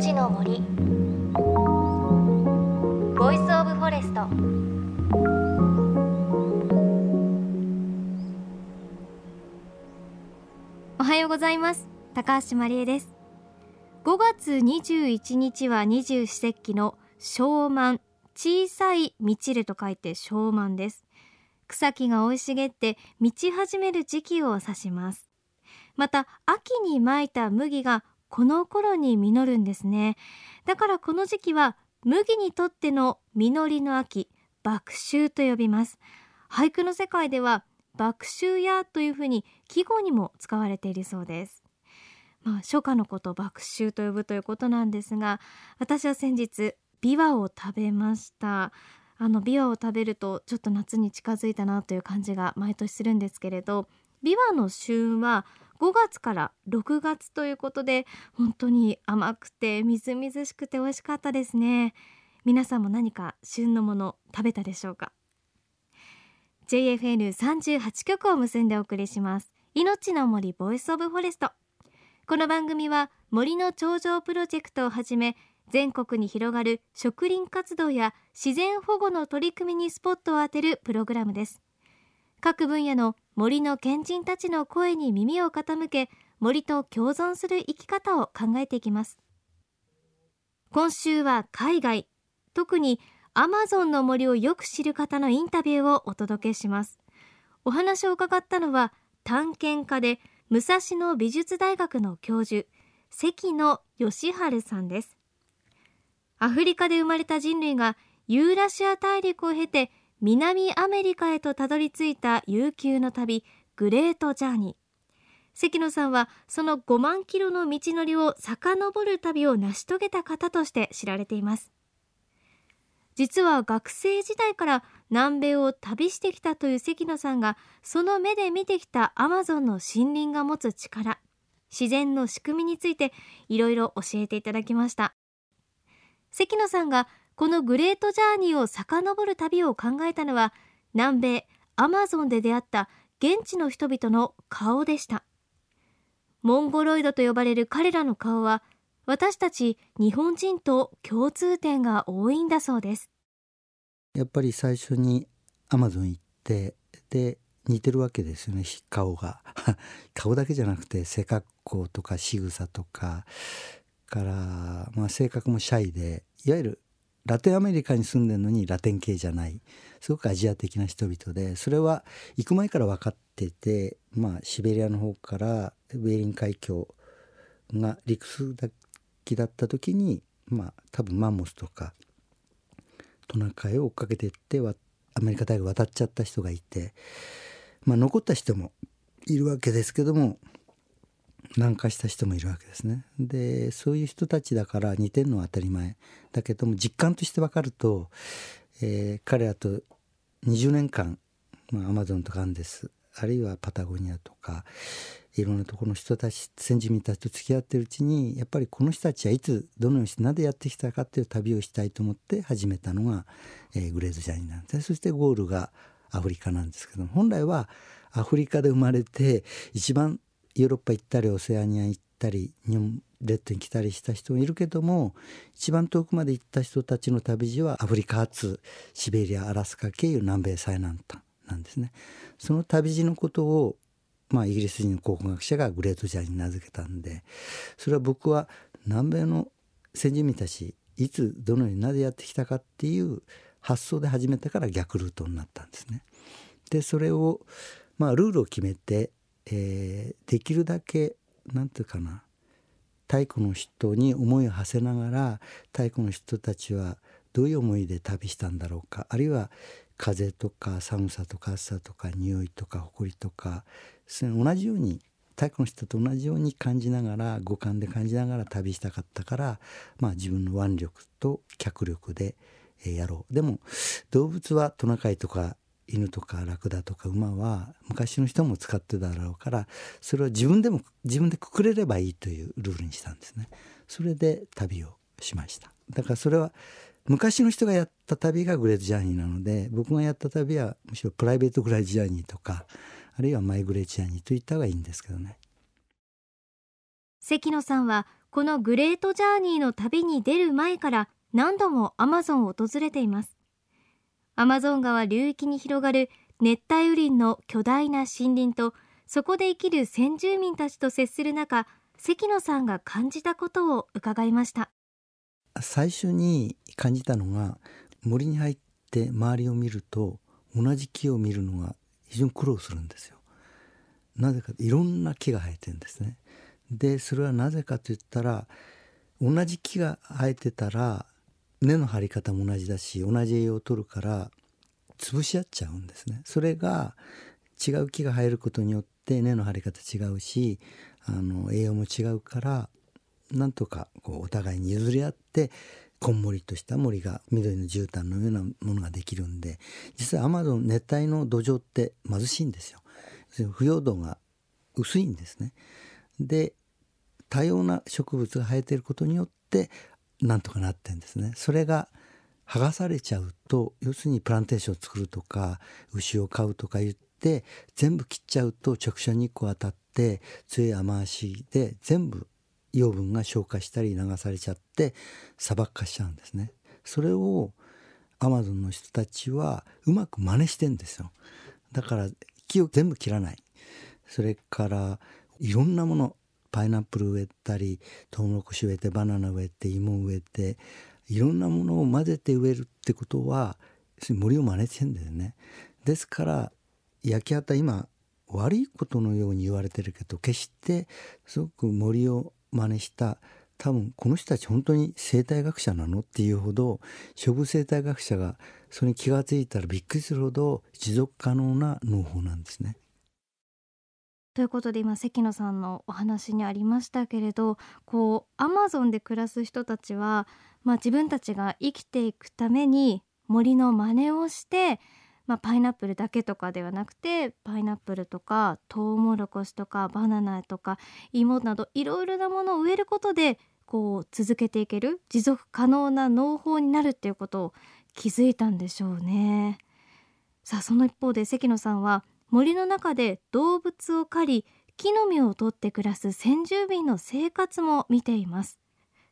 ちの森ボイスオブフォレスト。おはようございます。高橋真理恵です。5月21日は二十四節気の小満、小さい満ちると書いて小満です。草木が生い茂って満ち始める時期を指します。また秋にまいた麦がこの頃に実るんですね。だからこの時期は麦にとっての実りの秋、麦秋と呼びます。俳句の世界では麦秋やというふうに季語にも使われているそうです。初夏のこと麦秋と呼ぶということなんですが、私は先日ビワを食べました。ビワを食べるとちょっと夏に近づいたなという感じが毎年するんですけれど、ビワの旬は5月から6月ということで、本当に甘くてみずみずしくて美味しかったですね。皆さんも何か旬のもの食べたでしょうか。 JFN38 局を結んでお送りします。命の森ボイスオブフォレスト。この番組は森の頂上プロジェクトをはじめ、全国に広がる植林活動や自然保護の取り組みにスポットを当てるプログラムです。各分野の森の賢人たちの声に耳を傾け、森と共存する生き方を考えていきます。今週は海外、特にアマゾンの森をよく知る方のインタビューをお届けします。お話を伺ったのは探検家で武蔵野美術大学の教授、関野義晴さんです。アフリカで生まれた人類がユーラシア大陸を経て南アメリカへとたどり着いた悠久の旅、グレートジャーニー。関野さんはその5万キロの道のりを遡る旅を成し遂げた方として知られています。実は学生時代から南米を旅してきたという関野さんが、その目で見てきたアマゾンの森林が持つ力、自然の仕組みについていろいろ教えていただきました。関野さんがこのグレートジャーニーを遡る旅を考えたのは、南米アマゾンで出会った現地の人々の顔でした。モンゴロイドと呼ばれる彼らの顔は、私たち日本人と共通点が多いんだそうです。やっぱり最初にアマゾン行って、で似てるわけですよね、顔が顔だけじゃなくて背格好とか仕草とかから、性格もシャイで、いわゆるラテンアメリカに住んでるのにラテン系じゃない、すごくアジア的な人々で、それは行く前から分かってて、シベリアの方からベーリン海峡が陸続きだった時に、多分マンモスとかトナカイを追っかけていってアメリカ大陸渡っちゃった人がいて、残った人もいるわけですけども、南下した人もいるわけですね。でそういう人たちだから似てるのは当たり前だけども、実感として分かると、彼らと20年間、アマゾンとかアンデス、あるいはパタゴニアとかいろんなところの人たち、先住民たちと付き合ってるうちに、やっぱりこの人たちはいつどのようにして何でやってきたかっていう旅をしたいと思って始めたのが、グレートジャーニーなんです。そしてゴールがアフリカなんですけども、本来はアフリカで生まれて一番ヨーロッパ行ったりオセアニア行ったり日本列島に来たりした人もいるけども、一番遠くまで行った人たちの旅路はアフリカ発シベリアアラスカ経由南米最南端なんですね。その旅路のことを、イギリス人の考古学者がグレートジャーニーに名付けたんで、それは僕は南米の先住民たちいつどのようになぜやってきたかっていう発想で始めたから逆ルートになったんですね。でそれを、ルールを決めて、できるだけ太古の人に思いを馳せながら、太古の人たちはどういう思いで旅したんだろうか、あるいは風とか寒さとか暑さとか匂いとか埃とか、同じように太古の人と同じように感じながら、五感で感じながら旅したかったから、自分の腕力と脚力でやろう。でも動物はトナカイとか犬とかラクダとか馬は昔の人も使ってただろうから、それを自分でくくれればいいというルールにしたんですね。それで旅をしました。だからそれは昔の人がやった旅がグレートジャーニーなので、僕がやった旅はむしろプライベートグレートジャーニーとか、あるいはマイグレートジャーニーといった方がいいんですけどね。関野さんはこのグレートジャーニーの旅に出る前から何度もアマゾンを訪れています。アマゾン川流域に広がる熱帯雨林の巨大な森林と、そこで生きる先住民たちと接する中、関野さんが感じたことを伺いました。最初に感じたのが、森に入って周りを見ると同じ木を見るのが非常に苦労するんですよ。なぜか、いろんな木が生えてるんですね。でそれはなぜかといったら、同じ木が生えてたら根の張り方も同じだし、同じ栄養を取るから潰し合っちゃうんですね。それが違う木が生えることによって根の張り方違うし、栄養も違うから、なんとかこうお互いに譲り合って、こんもりとした森が、緑の絨毯のようなものができるんで、実際アマゾン熱帯の土壌って貧しいんですよ。腐葉土が薄いんですね。で多様な植物が生えていることによってなんとかなってんですね。それが剥がされちゃうと、要するにプランテーションを作るとか牛を飼うとか言って全部切っちゃうと、直射日光当たって強い雨足で全部養分が消化したり流されちゃって砂漠化しちゃうんですね。それをアマゾンの人たちはうまく真似してんですよ。だから木を全部切らない。それからいろんなもの、パイナップル植えたり、トウモロコシ植えて、バナナ植えて、芋植えて、いろんなものを混ぜて植えるってことは森を真似してんだよね。ですから焼き畑、今悪いことのように言われてるけど、決してすごく森を真似した、多分この人たち本当に生態学者なのっていうほど、植物生態学者がそれに気がついたらびっくりするほど持続可能な農法なんですね。ということで、今関野さんのお話にありましたけれど、こうアマゾンで暮らす人たちは、自分たちが生きていくために森の真似をして、パイナップルだけとかではなくて、パイナップルとかトウモロコシとかバナナとか芋などいろいろなものを植えることで、こう続けていける持続可能な農法になるっていうことを気づいたんでしょうね。さあ、その一方で関野さんは森の中で動物を狩り、木の実を取って暮らす先住民の生活も見ています。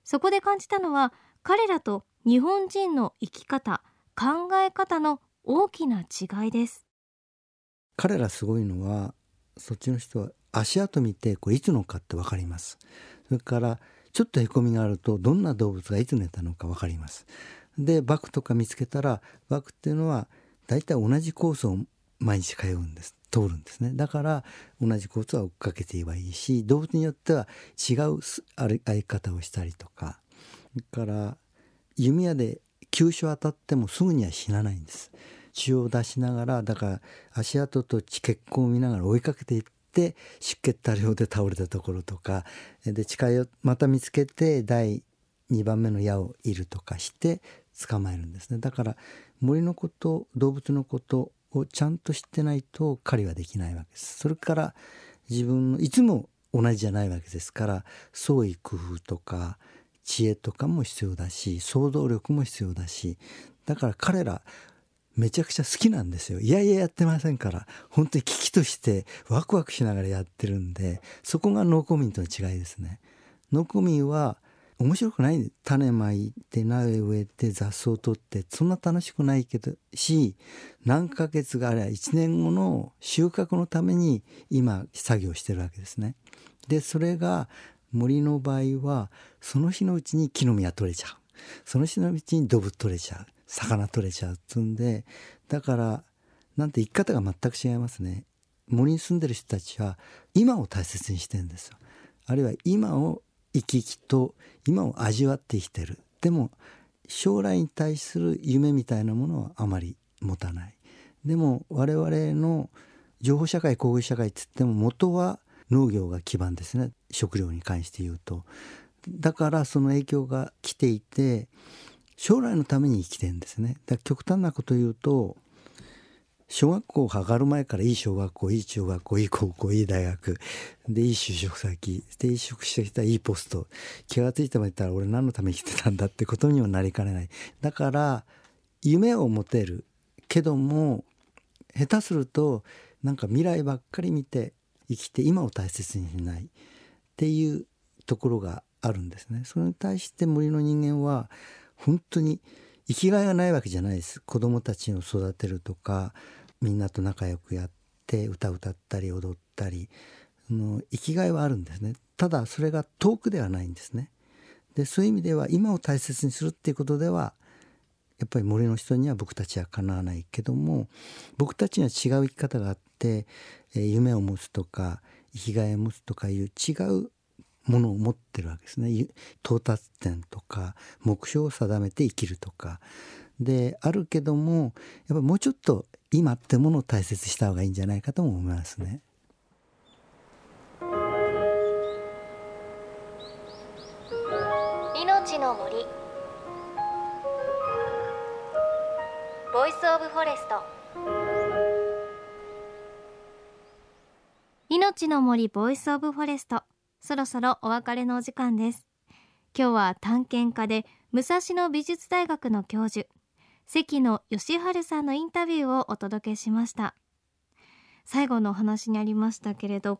そこで感じたのは、彼らと日本人の生き方、考え方の大きな違いです。彼らすごいのは、そっちの人は足跡見ていつのかって分かります。それからちょっとへこみがあると、どんな動物がいつ寝たのか分かります。でバクとか見つけたら、バクっていうのはだいたい同じコースを毎日通うんです、通るんですね。だから同じコースは追っかけていればいいし、動物によっては違う歩き方をしたりとか、それから弓矢で急所当たってもすぐには死なないんです。血を出しながら、だから足跡と血痕を見ながら追いかけていって、出血多量で倒れたところとかで、近いをまた見つけて第2番目の矢を射るとかして捕まえるんですね。だから森のこと、動物のことをちゃんと知ってないと狩りはできないわけです。それから自分のいつも同じじゃないわけですから、創意工夫とか知恵とかも必要だし、想像力も必要だし、だから彼らめちゃくちゃ好きなんですよ。いやいややってませんから、本当に危機としてワクワクしながらやってるんで、そこが農耕民との違いですね。農耕民は面白くないんです。種まいて、苗植えて、雑草を取って、そんな楽しくないけどし、何ヶ月があれば1年後の収穫のために今作業してるわけですね。でそれが森の場合は、その日のうちに木の実が取れちゃう、その日のうちに動物取れちゃう、魚取れちゃうってんで、だからなんて生き方が全く違いますね。森に住んでる人たちは今を大切にしてるんですよ。あるいは今を生き生きと、今を味わって生きてる。でも将来に対する夢みたいなものはあまり持たない。でも我々の情報社会、工業社会って言っても、元は農業が基盤ですね、食料に関して言うと。だからその影響が来ていて、将来のために生きてるんですね。だから極端なこと言うと、小学校上がる前からいい小学校、いい中学校、いい高校、いい大学で、いい就職先で、移植してきたいいポスト、気がついてもいたら俺何のために生きてたんだってことにもなりかねない。だから夢を持てるけども、下手するとなんか未来ばっかり見て生きて、今を大切にしないっていうところがあるんですね。それに対して森の人間は本当に生きがいがないわけじゃないです。子どもたちを育てるとか、みんなと仲良くやって歌歌ったり踊ったり、生きがいはあるんですね。ただそれが遠くではないんですね。で、そういう意味では今を大切にするっていうことではやっぱり森の人には僕たちはかなわないけども、僕たちには違う生き方があって、夢を持つとか生きがいを持つとかいう違うものを持ってるわけですね。到達点とか目標を定めて生きるとかであるけども、やっぱりもうちょっと今ってものを大切にした方がいいんじゃないかとも思いますね。命の森、ボイスオブフォレスト。命の森ボイスオブフォレスト、そろそろお別れのお時間です。今日は探検家で武蔵野美術大学の教授関野義晴さんのインタビューをお届けしました。最後のお話にありましたけれど、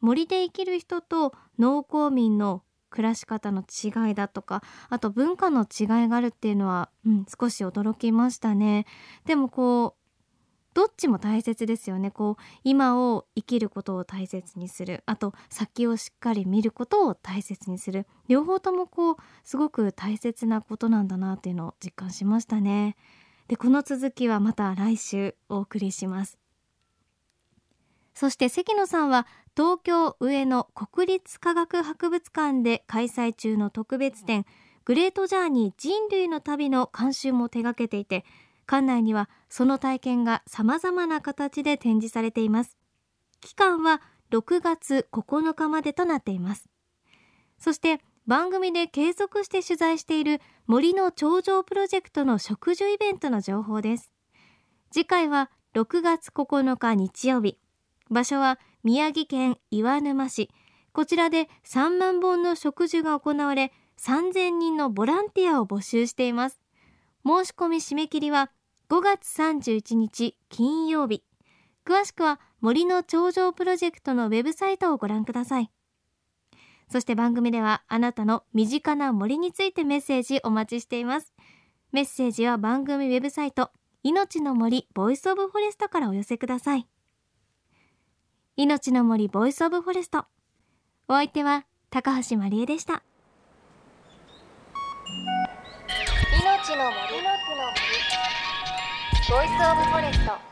森で生きる人と農耕民の暮らし方の違いだとか、あと文化の違いがあるっていうのは、少し驚きましたね。でもどっちも大切ですよね。今を生きることを大切にする、あと先をしっかり見ることを大切にする、両方ともすごく大切なことなんだなっていうのを実感しましたね。で、この続きはまた来週お送りします。そして関野さんは東京上野国立科学博物館で開催中の特別展グレートジャーニー人類の旅の監修も手掛けていて、館内にはその体験がさまざまな形で展示されています。期間は6月9日までとなっています。そして番組で継続して取材している森の頂上プロジェクトの植樹イベントの情報です。次回は6月9日日曜日、場所は宮城県岩沼市。こちらで3万本の植樹が行われ、3000人のボランティアを募集しています。申し込み締め切りは5月31日金曜日。詳しくは森の頂上プロジェクトのウェブサイトをご覧ください。そして番組ではあなたの身近な森についてメッセージお待ちしています。メッセージは番組ウェブサイト命の森ボイスオブフォレストからお寄せください。命の森ボイスオブフォレスト、お相手は高橋まりえでした。命の森ボイスオブフォレスト。